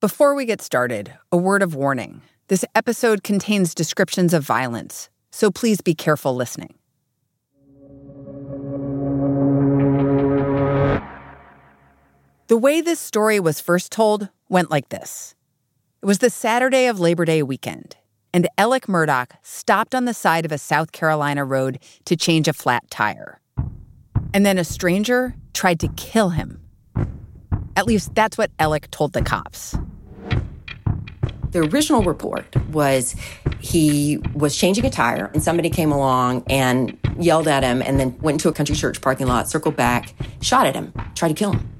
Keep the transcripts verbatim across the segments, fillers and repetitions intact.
Before we get started, a word of warning. This episode contains descriptions of violence, so please be careful listening. The way this story was first told went like this. It was the Saturday of Labor Day weekend, and Alec Murdaugh stopped on the side of a South Carolina road to change a flat tire. And then a stranger tried to kill him. At least that's what Alec told the cops. The original report was he was changing a tire and somebody came along and yelled at him and then went into a country church parking lot, circled back, shot at him, tried to kill him.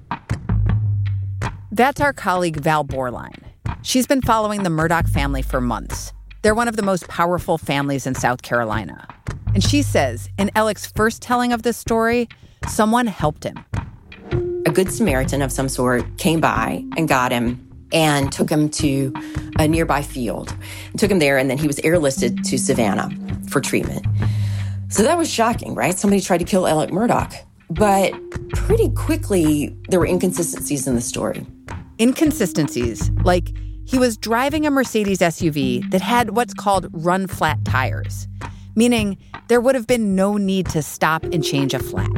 That's our colleague Val Borline. She's been following the Murdaugh family for months. They're one of the most powerful families in South Carolina. And she says, in Alec's first telling of this story, someone helped him. A good Samaritan of some sort came by and got him and took him to a nearby field. Took him there, and then he was airlifted to Savannah for treatment. So that was shocking, right? Somebody tried to kill Alec Murdaugh. But pretty quickly, there were inconsistencies in the story. Inconsistencies, like he was driving a Mercedes S U V that had what's called run-flat tires, meaning there would have been no need to stop and change a flat.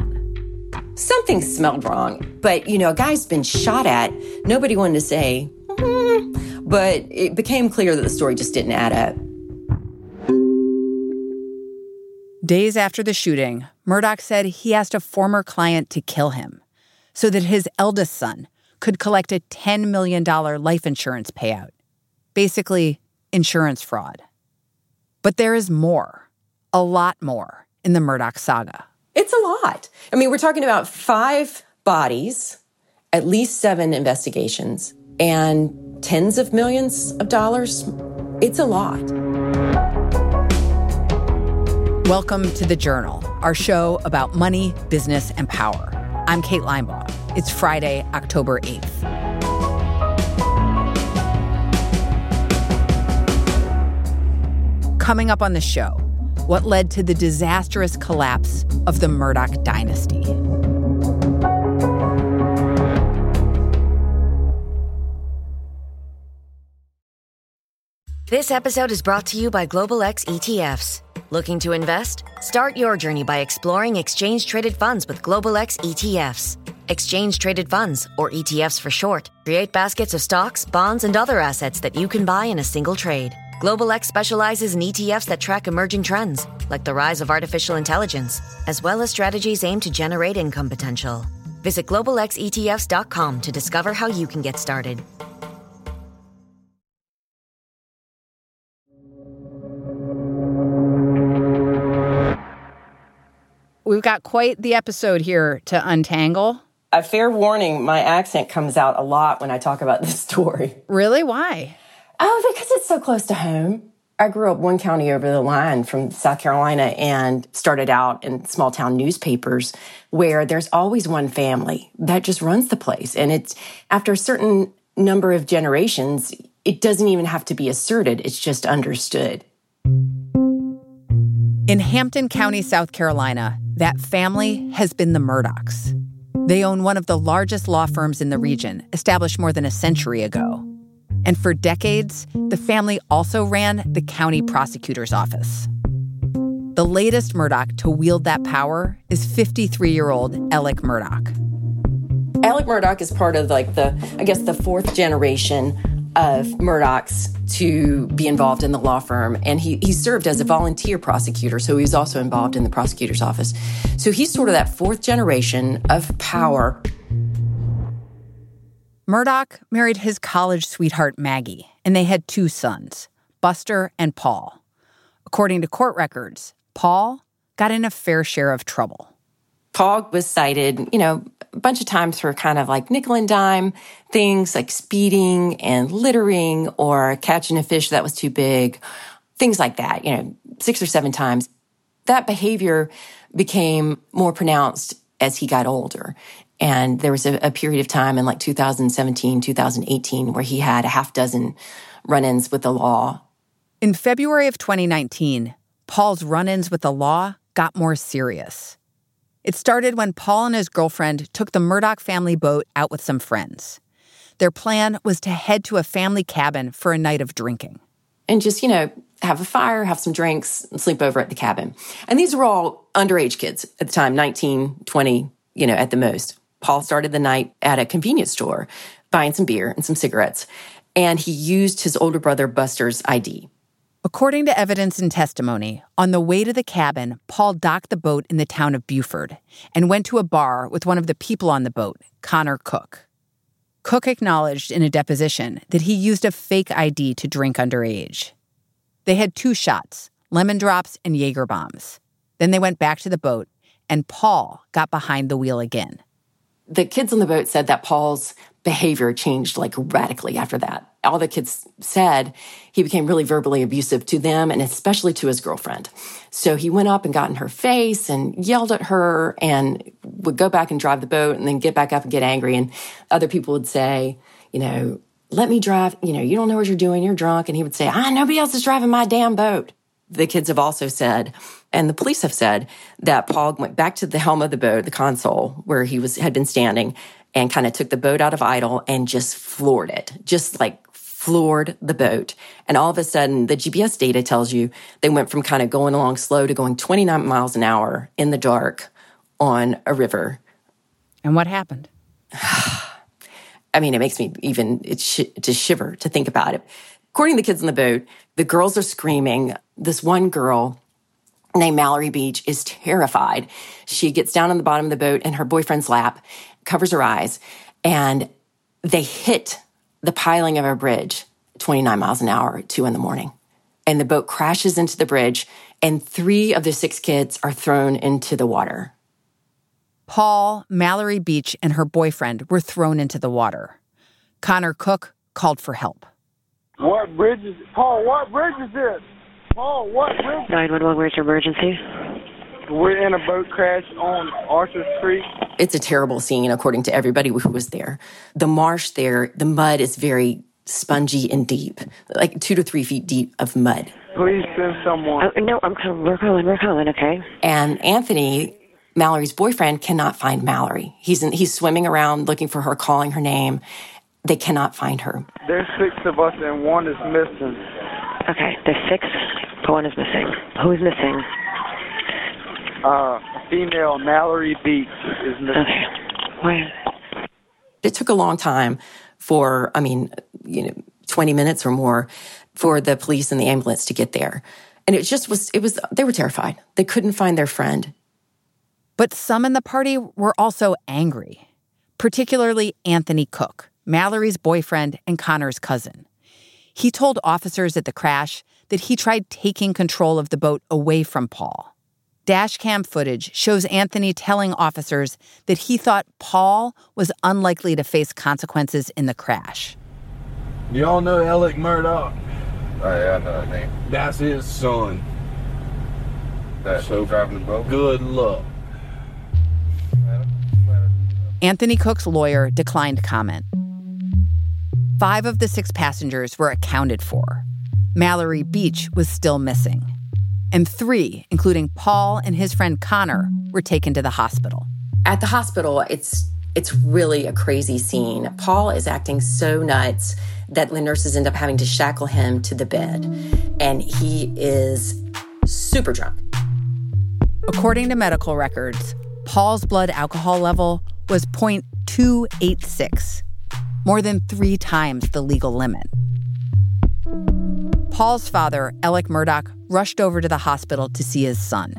Something smelled wrong, but, you know, a guy's been shot at. Nobody wanted to say, mm, but it became clear that the story just didn't add up. Days after the shooting, Murdaugh said he asked a former client to kill him so that his eldest son could collect a ten million dollars life insurance payout. Basically, insurance fraud. But there is more, a lot more, in the Murdaugh saga. It's a lot. I mean, we're talking about five bodies, at least seven investigations, and tens of millions of dollars. It's a lot. Welcome to The Journal, our show about money, business, and power. I'm Kate Linebaugh. It's Friday, October eighth. Coming up on the show, what led to the disastrous collapse of the Murdaugh dynasty. This episode is brought to you by Global X E T Fs. Looking to invest? Start your journey by exploring exchange-traded funds with Global X E T Fs. Exchange-traded funds, or E T Fs for short, create baskets of stocks, bonds, and other assets that you can buy in a single trade. Global X specializes in E T Fs that track emerging trends, like the rise of artificial intelligence, as well as strategies aimed to generate income potential. Visit global x e t f s dot com to discover how you can get started. We've got quite the episode here to untangle. A fair warning, my accent comes out a lot when I talk about this story. Really? Why? Oh, because it's so close to home. I grew up one county over the line from South Carolina and started out in small-town newspapers where there's always one family that just runs the place. And it's after a certain number of generations, it doesn't even have to be asserted. It's just understood. In Hampton County, South Carolina, that family has been the Murdaughs. They own one of the largest law firms in the region, established more than a century ago. And for decades, the family also ran the county prosecutor's office. The latest Murdaugh to wield that power is fifty-three-year-old Alec Murdaugh. Alec Murdaugh is part of, like, the, I guess, the fourth generation of Murdaughs to be involved in the law firm. And he, he served as a volunteer prosecutor, so he was also involved in the prosecutor's office. So he's sort of that fourth generation of power. Murdaugh married his college sweetheart, Maggie, and they had two sons, Buster and Paul. According to court records, Paul got in a fair share of trouble. Paul was cited, you know, a bunch of times for kind of like nickel and dime things like speeding and littering or catching a fish that was too big, things like that, you know, six or seven times. That behavior became more pronounced as he got older. And there was a, a period of time in like two thousand seventeen, two thousand eighteen, where he had a half dozen run-ins with the law. In February of twenty nineteen, Paul's run-ins with the law got more serious. It started when Paul and his girlfriend took the Murdaugh family boat out with some friends. Their plan was to head to a family cabin for a night of drinking. And just, you know, have a fire, have some drinks, and sleep over at the cabin. And these were all underage kids at the time, nineteen, twenty, you know, at the most. Paul started the night at a convenience store, buying some beer and some cigarettes. And he used his older brother Buster's I D. According to evidence and testimony, on the way to the cabin, Paul docked the boat in the town of Beaufort and went to a bar with one of the people on the boat, Connor Cook. Cook acknowledged in a deposition that he used a fake I D to drink underage. They had two shots, lemon drops and Jaeger bombs. Then they went back to the boat, and Paul got behind the wheel again. The kids on the boat said that Paul's behavior changed like radically after that. All the kids said he became really verbally abusive to them and especially to his girlfriend. So he went up and got in her face and yelled at her and would go back and drive the boat and then get back up and get angry. And other people would say, you know, let me drive. You know, you don't know what you're doing. You're drunk. And he would say, ah, nobody else is driving my damn boat. The kids have also said, and the police have said, that Paul went back to the helm of the boat, the console, where he was had been standing, and kind of took the boat out of idle and just floored it, just like floored the boat. And all of a sudden, the G P S data tells you they went from kind of going along slow to going twenty-nine miles an hour in the dark on a river. And what happened? I mean, it makes me even it sh- to shiver to think about it. According to the kids on the boat, the girls are screaming. This one girl named Mallory Beach is terrified. She gets down on the bottom of the boat in her boyfriend's lap, covers her eyes, and they hit the piling of a bridge, twenty-nine miles an hour at two in the morning. And the boat crashes into the bridge, and three of the six kids are thrown into the water. Paul, Mallory Beach, and her boyfriend were thrown into the water. Connor Cook called for help. What bridge is Paul, what bridge is this? Paul, what bridge? nine one one, where's your emergency? We're in a boat crash on Archer's Creek. It's a terrible scene, according to everybody who was there. The marsh there, the mud is very spongy and deep, like two to three feet deep of mud. Please send someone. Oh, no, I'm calling. We're calling. We're calling. Okay. And Anthony, Mallory's boyfriend, cannot find Mallory. He's in, he's swimming around looking for her, calling her name. They cannot find her. There's six of us, and one is missing. Okay, there's six, but one is missing. Who is missing? Uh, female Mallory Beach is missing. Okay. Where? It took a long time for, I mean, you know, twenty minutes or more for the police and the ambulance to get there. And it just was, it was, they were terrified. They couldn't find their friend. But some in the party were also angry, particularly Anthony Cook, Mallory's boyfriend and Connor's cousin. He told officers at the crash that he tried taking control of the boat away from Paul. Dash cam footage shows Anthony telling officers that he thought Paul was unlikely to face consequences in the crash. Y'all know Alec Murdaugh? Oh, yeah, I know that name. That's his son. That's so driving the boat. Good luck. Anthony Cook's lawyer declined comment. Five of the six passengers were accounted for. Mallory Beach was still missing. And three, including Paul and his friend Connor, were taken to the hospital. At the hospital, it's it's really a crazy scene. Paul is acting so nuts that the nurses end up having to shackle him to the bed. And he is super drunk. According to medical records, Paul's blood alcohol level was point two eight six, more than three times the legal limit. Paul's father, Alec Murdaugh, rushed over to the hospital to see his son.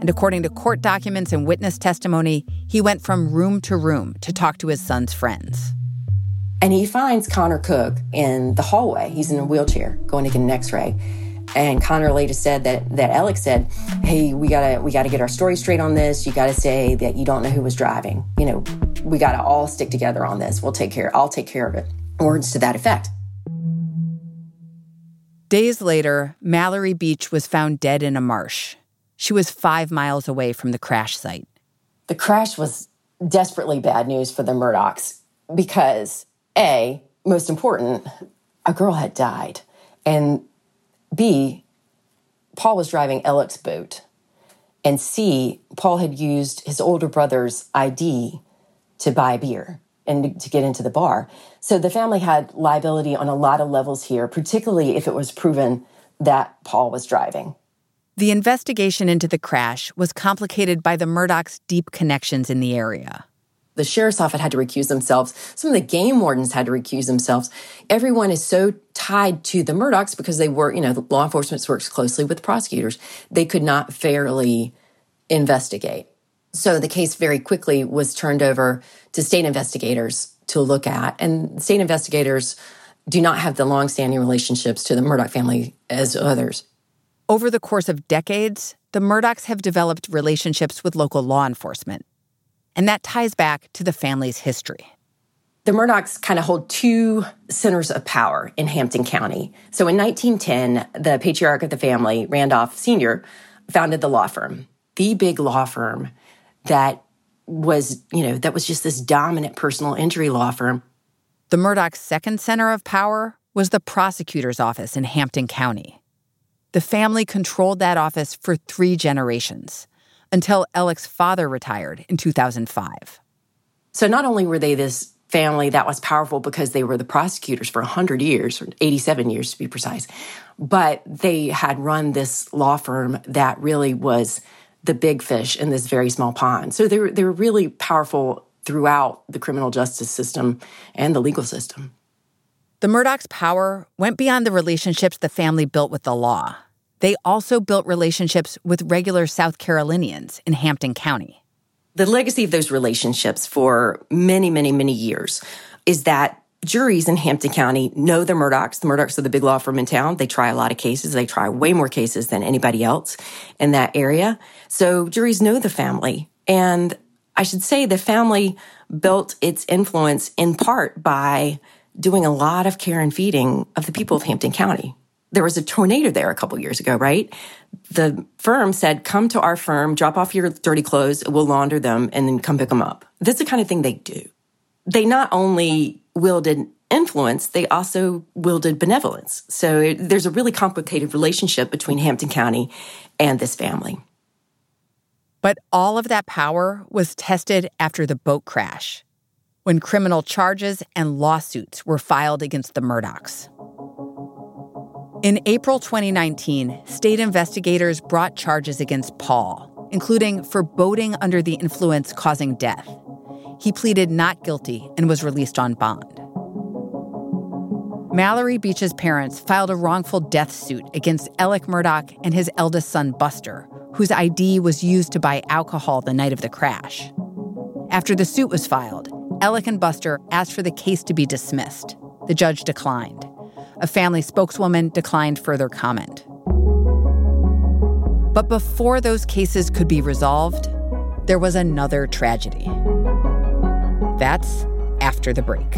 And according to court documents and witness testimony, he went from room to room to talk to his son's friends. And he finds Connor Cook in the hallway. He's in a wheelchair going to get an x-ray. And Connor later said that that Alec said, hey, we gotta we gotta get our story straight on this. You gotta say that you don't know who was driving. You know, we gotta all stick together on this. We'll take care, I'll take care of it. Words to that effect. Days later, Mallory Beach was found dead in a marsh. She was five miles away from the crash site. The crash was desperately bad news for the Murdaughs because, A, most important, a girl had died. And B, Paul was driving Alec's boat. And C, Paul had used his older brother's I D to buy beer. and to get into the bar. So the family had liability on a lot of levels here, particularly if it was proven that Paul was driving. The investigation into the crash was complicated by the Murdaughs' deep connections in the area. The sheriff's office had to recuse themselves. Some of the game wardens had to recuse themselves. Everyone is so tied to the Murdaughs because they were, you know, the law enforcement works closely with prosecutors. They could not fairly investigate. So the case very quickly was turned over to state investigators to look at. And state investigators do not have the longstanding relationships to the Murdaugh family as others. Over the course of decades, the Murdaughs have developed relationships with local law enforcement. And that ties back to the family's history. The Murdaughs kind of hold two centers of power in Hampton County. So in nineteen ten, the patriarch of the family, Randolph Senior, founded the law firm, the big law firm that was, you know, that was just this dominant personal injury law firm. The Murdaughs' second center of power was the prosecutor's office in Hampton County. The family controlled that office for three generations, until Alec's father retired in two thousand five. So not only were they this family that was powerful because they were the prosecutors for one hundred years, or eighty-seven years to be precise, but they had run this law firm that really was the big fish in this very small pond. So they were, they were really powerful throughout the criminal justice system and the legal system. The Murdaughs' power went beyond the relationships the family built with the law. They also built relationships with regular South Carolinians in Hampton County. The legacy of those relationships for many, many, many years is that juries in Hampton County know the Murdaughs. The Murdaughs are the big law firm in town. They try a lot of cases. They try way more cases than anybody else in that area. So juries know the family. And I should say the family built its influence in part by doing a lot of care and feeding of the people of Hampton County. There was a tornado there a couple years ago, right? The firm said, come to our firm, drop off your dirty clothes, we'll launder them, and then come pick them up. That's the kind of thing they do. They not only wielded influence, they also wielded benevolence. So it, there's a really complicated relationship between Hampton County and this family. But all of that power was tested after the boat crash, when criminal charges and lawsuits were filed against the Murdaughs. In April twenty nineteen, state investigators brought charges against Paul, including for boating under the influence causing death. He pleaded not guilty and was released on bond. Mallory Beach's parents filed a wrongful death suit against Alec Murdaugh and his eldest son, Buster, whose I D was used to buy alcohol the night of the crash. After the suit was filed, Alec and Buster asked for the case to be dismissed. The judge declined. A family spokeswoman declined further comment. But before those cases could be resolved, there was another tragedy. That's after the break.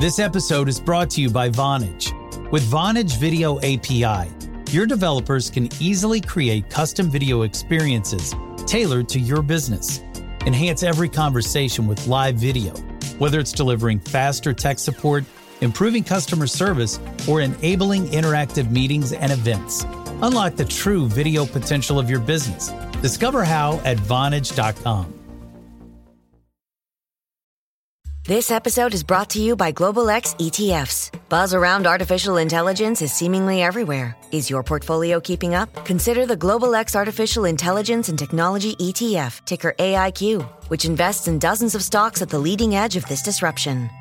This episode is brought to you by Vonage. With Vonage Video A P I, your developers can easily create custom video experiences tailored to your business. Enhance every conversation with live video, whether it's delivering faster tech support, improving customer service, or enabling interactive meetings and events. Unlock the true video potential of your business. Discover how at Vonage dot com. This episode is brought to you by Global X E T Fs. Buzz around artificial intelligence is seemingly everywhere. Is your portfolio keeping up? Consider the Global X Artificial Intelligence and Technology E T F, ticker A I Q, which invests in dozens of stocks at the leading edge of this disruption.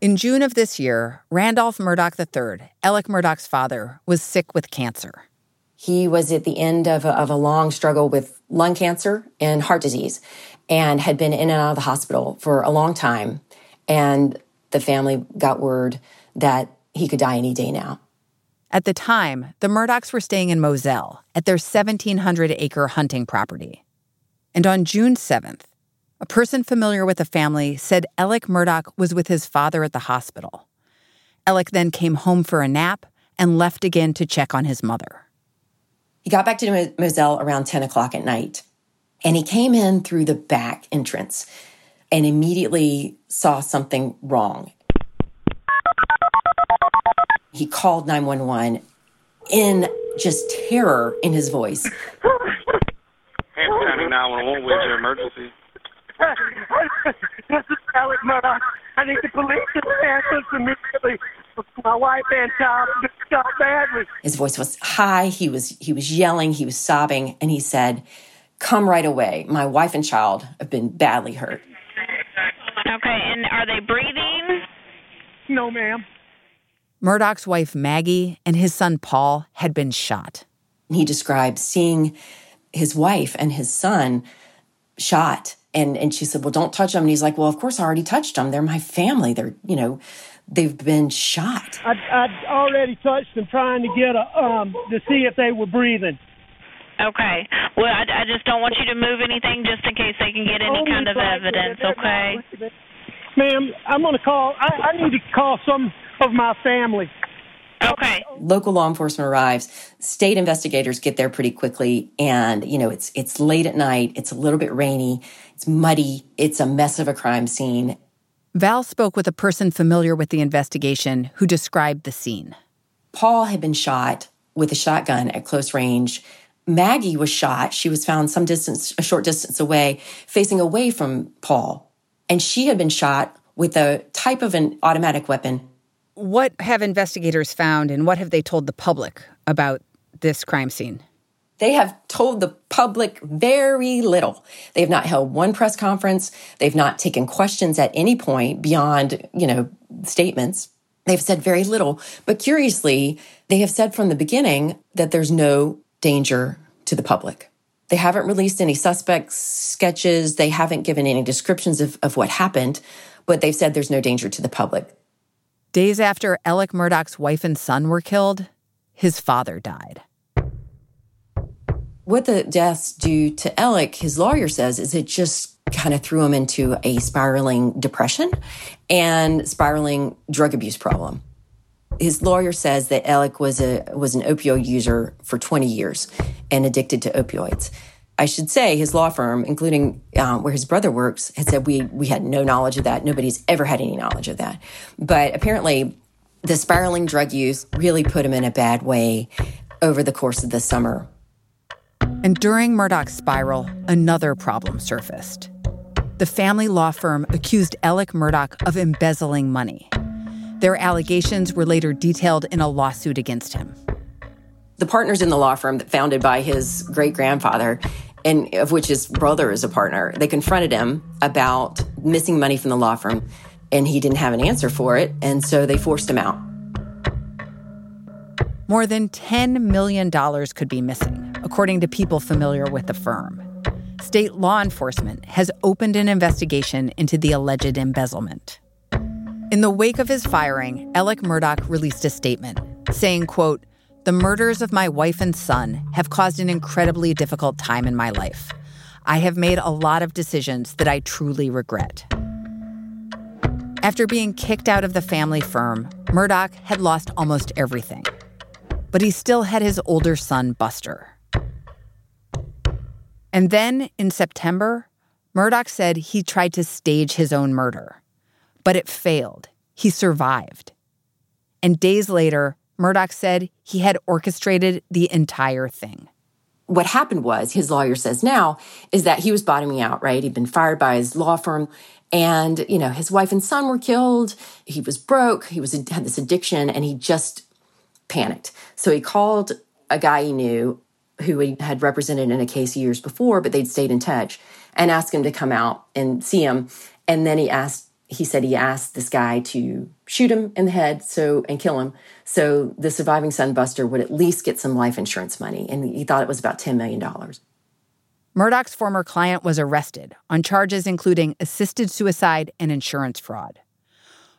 In June of this year, Randolph Murdaugh the third, Alec Murdaugh's father, was sick with cancer. He was at the end of a, of a long struggle with lung cancer and heart disease and had been in and out of the hospital for a long time. And the family got word that he could die any day now. At the time, the Murdaughs were staying in Moselle at their seventeen hundred acre hunting property. And on June seventh, a person familiar with the family said Alec Murdaugh was with his father at the hospital. Alec then came home for a nap and left again to check on his mother. He got back to Moselle around ten o'clock at night, and he came in through the back entrance and immediately saw something wrong. He called nine one one in just terror in his voice. Hampton County nine one one, where's your emergency? This is Alec Murdaugh. I need the police to answer immediately. My wife and child just got badly. His voice was high. He was he was yelling. He was sobbing, and he said, "Come right away. My wife and child have been badly hurt." Okay, and are they breathing? No, ma'am. Murdaugh's wife Maggie and his son Paul had been shot. He described seeing his wife and his son shot. And and she said, well, don't touch them. And he's like, well, of course I already touched them. They're my family. They're, you know, they've been shot. I I already touched them trying to get a, um to see if they were breathing. Okay. Well, I, I just don't want you to move anything just in case they can get any kind of evidence, okay? Ma'am, I'm going to call. I, I need to call some of my family. Okay. Local law enforcement arrives. State investigators get there pretty quickly. And, you know, it's it's late at night. It's a little bit rainy. It's muddy. It's a mess of a crime scene. Val spoke with a person familiar with the investigation who described the scene. Paul had been shot with a shotgun at close range. Maggie was shot. She was found some distance, a short distance away, facing away from Paul. And she had been shot with a type of an automatic weapon. What have investigators found, and what have they told the public about this crime scene? They have told the public very little. They have not held one press conference. They've not taken questions at any point beyond, you know, statements. They've said very little. But curiously, they have said from the beginning that there's no danger to the public. They haven't released any suspects, sketches. They haven't given any descriptions of, of what happened, but they've said there's no danger to the public. Days after Alec Murdaugh's wife and son were killed, his father died. What the deaths do to Alec, his lawyer says, is it just kind of threw him into a spiraling depression and spiraling drug abuse problem. His lawyer says that Alec was a was an opioid user for twenty years and addicted to opioids. I should say his law firm, including um, where his brother works, had said we we had no knowledge of that. Nobody's ever had any knowledge of that. But apparently the spiraling drug use really put him in a bad way over the course of the summer. And during Murdaugh's spiral, another problem surfaced. The family law firm accused Alec Murdaugh of embezzling money. Their allegations were later detailed in a lawsuit against him. The partners in the law firm that founded by his great-grandfather, and of which his brother is a partner, they confronted him about missing money from the law firm, and he didn't have an answer for it, and so they forced him out. More than ten million dollars could be missing, according to people familiar with the firm. State law enforcement has opened an investigation into the alleged embezzlement. In the wake of his firing, Alec Murdaugh released a statement saying, quote, "The murders of my wife and son have caused an incredibly difficult time in my life. I have made a lot of decisions that I truly regret." After being kicked out of the family firm, Murdaugh had lost almost everything. But he still had his older son, Buster. And then, in September, Murdaugh said he tried to stage his own murder. But it failed. He survived. And days later, Murdaugh said he had orchestrated the entire thing. What happened was, his lawyer says now, is that he was bottoming out, right? He'd been fired by his law firm, and, you know, his wife and son were killed. He was broke. He was had this addiction, and he just panicked. So he called a guy he knew who he had represented in a case years before, but they'd stayed in touch, and asked him to come out and see him. And then he asked He said he asked this guy to shoot him in the head so and kill him so the surviving son, Buster, would at least get some life insurance money, and he thought it was about ten million dollars. Murdaugh's former client was arrested on charges including assisted suicide and insurance fraud.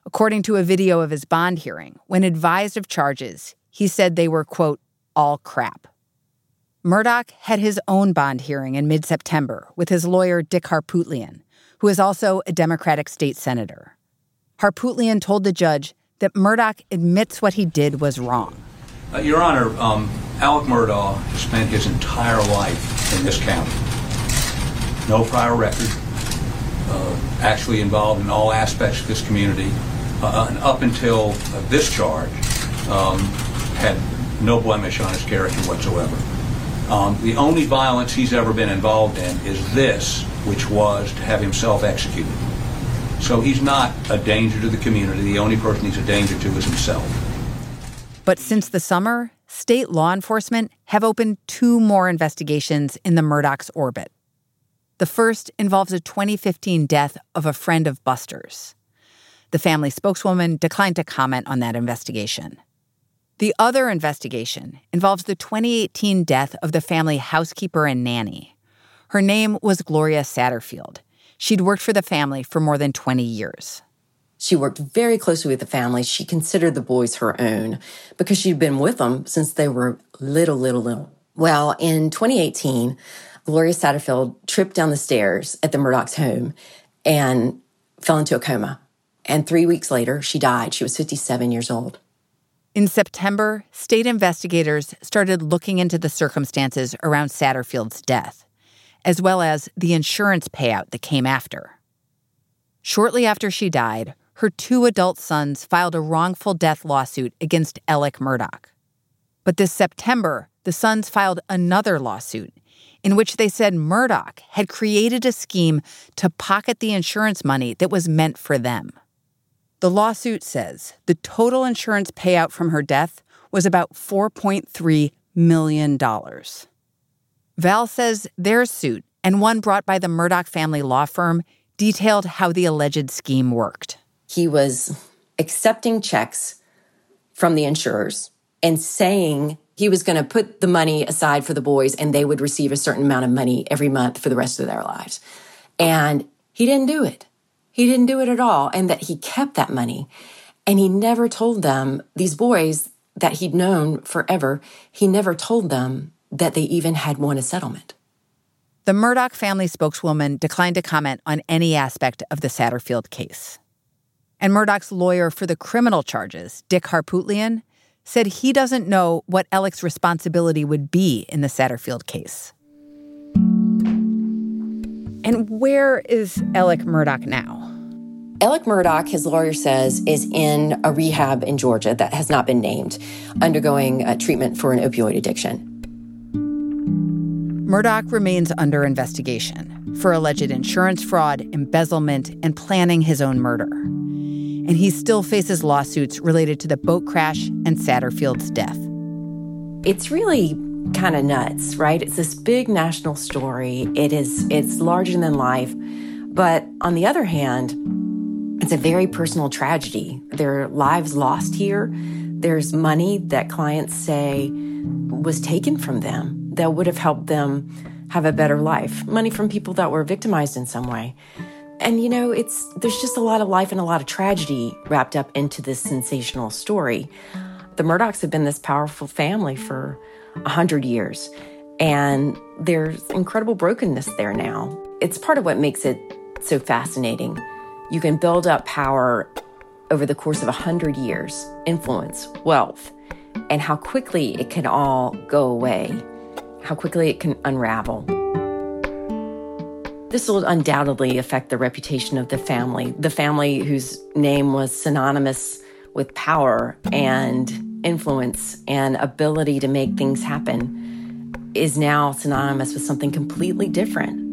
According to a video of his bond hearing, when advised of charges, he said they were, quote, all crap. Murdaugh had his own bond hearing in mid-September with his lawyer Dick Harpootlian, who is also a Democratic state senator. Harpootlian told the judge that Murdaugh admits what he did was wrong. Uh, Your Honor, um, Alec Murdaugh has spent his entire life in this county. No prior record, uh, actually involved in all aspects of this community, uh, and up until uh, this charge, um, had no blemish on his character whatsoever. Um, the only violence he's ever been involved in is this, which was to have himself executed. So he's not a danger to the community. The only person he's a danger to is himself. But since the summer, state law enforcement have opened two more investigations in the Murdaugh's orbit. The first involves a twenty fifteen death of a friend of Buster's. The family spokeswoman declined to comment on that investigation. The other investigation involves the twenty eighteen death of the family housekeeper and nanny. Her name was Gloria Satterfield. She'd worked for the family for more than twenty years. She worked very closely with the family. She considered the boys her own because she'd been with them since they were little, little, little. Well, in twenty eighteen, Gloria Satterfield tripped down the stairs at the Murdaugh's home and fell into a coma. And three weeks later, she died. She was fifty-seven years old. In September, state investigators started looking into the circumstances around Satterfield's death, as well as the insurance payout that came after. Shortly after she died, her two adult sons filed a wrongful death lawsuit against Alec Murdaugh. But this September, the sons filed another lawsuit in which they said Murdaugh had created a scheme to pocket the insurance money that was meant for them. The lawsuit says the total insurance payout from her death was about four point three million dollars. Val says their suit, and one brought by the Murdaugh family law firm, detailed how the alleged scheme worked. He was accepting checks from the insurers and saying he was going to put the money aside for the boys and they would receive a certain amount of money every month for the rest of their lives. And he didn't do it. He didn't do it at all, and that he kept that money. And he never told them, these boys that he'd known forever, he never told them that they even had won a settlement. The Murdaugh family spokeswoman declined to comment on any aspect of the Satterfield case. And Murdaugh's lawyer for the criminal charges, Dick Harpootlian, said he doesn't know what Alec's responsibility would be in the Satterfield case. And where is Alec Murdaugh now? Alec Murdaugh, his lawyer says, is in a rehab in Georgia that has not been named, undergoing uh, treatment for an opioid addiction. Murdaugh remains under investigation for alleged insurance fraud, embezzlement, and planning his own murder. And he still faces lawsuits related to the boat crash and Satterfield's death. It's really kind of nuts, right? It's this big national story. It is, it's larger than life. But on the other hand, it's a very personal tragedy. There are lives lost here. There's money that clients say was taken from them that would have helped them have a better life. Money from people that were victimized in some way. And, you know, it's there's just a lot of life and a lot of tragedy wrapped up into this sensational story. The Murdaughs have been this powerful family for one hundred years, and there's incredible brokenness there now. It's part of what makes it so fascinating. You can build up power over the course of one hundred years, influence, wealth, and how quickly it can all go away, how quickly it can unravel. This will undoubtedly affect the reputation of the family, the family whose name was synonymous with power and influence and ability to make things happen, is now synonymous with something completely different.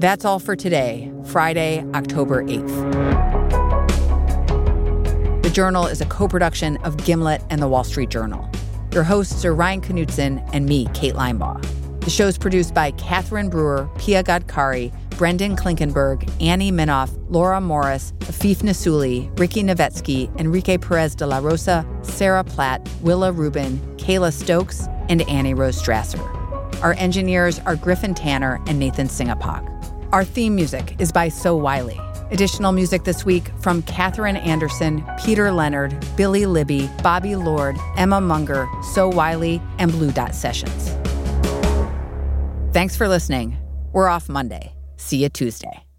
That's all for today, Friday, October eighth. The Journal is a co-production of Gimlet and The Wall Street Journal. Your hosts are Ryan Knutson and me, Kate Linebaugh. The show's produced by Catherine Brewer, Pia Godkari, Brendan Klinkenberg, Annie Minoff, Laura Morris, Afif Nassouli, Ricky Novetzki, Enrique Perez de la Rosa, Sarah Platt, Willa Rubin, Kayla Stokes, and Annie Rose Strasser. Our engineers are Griffin Tanner and Nathan Singapak. Our theme music is by So Wiley. Additional music this week from Catherine Anderson, Peter Leonard, Billy Libby, Bobby Lord, Emma Munger, So Wiley, and Blue Dot Sessions. Thanks for listening. We're off Monday. See you Tuesday.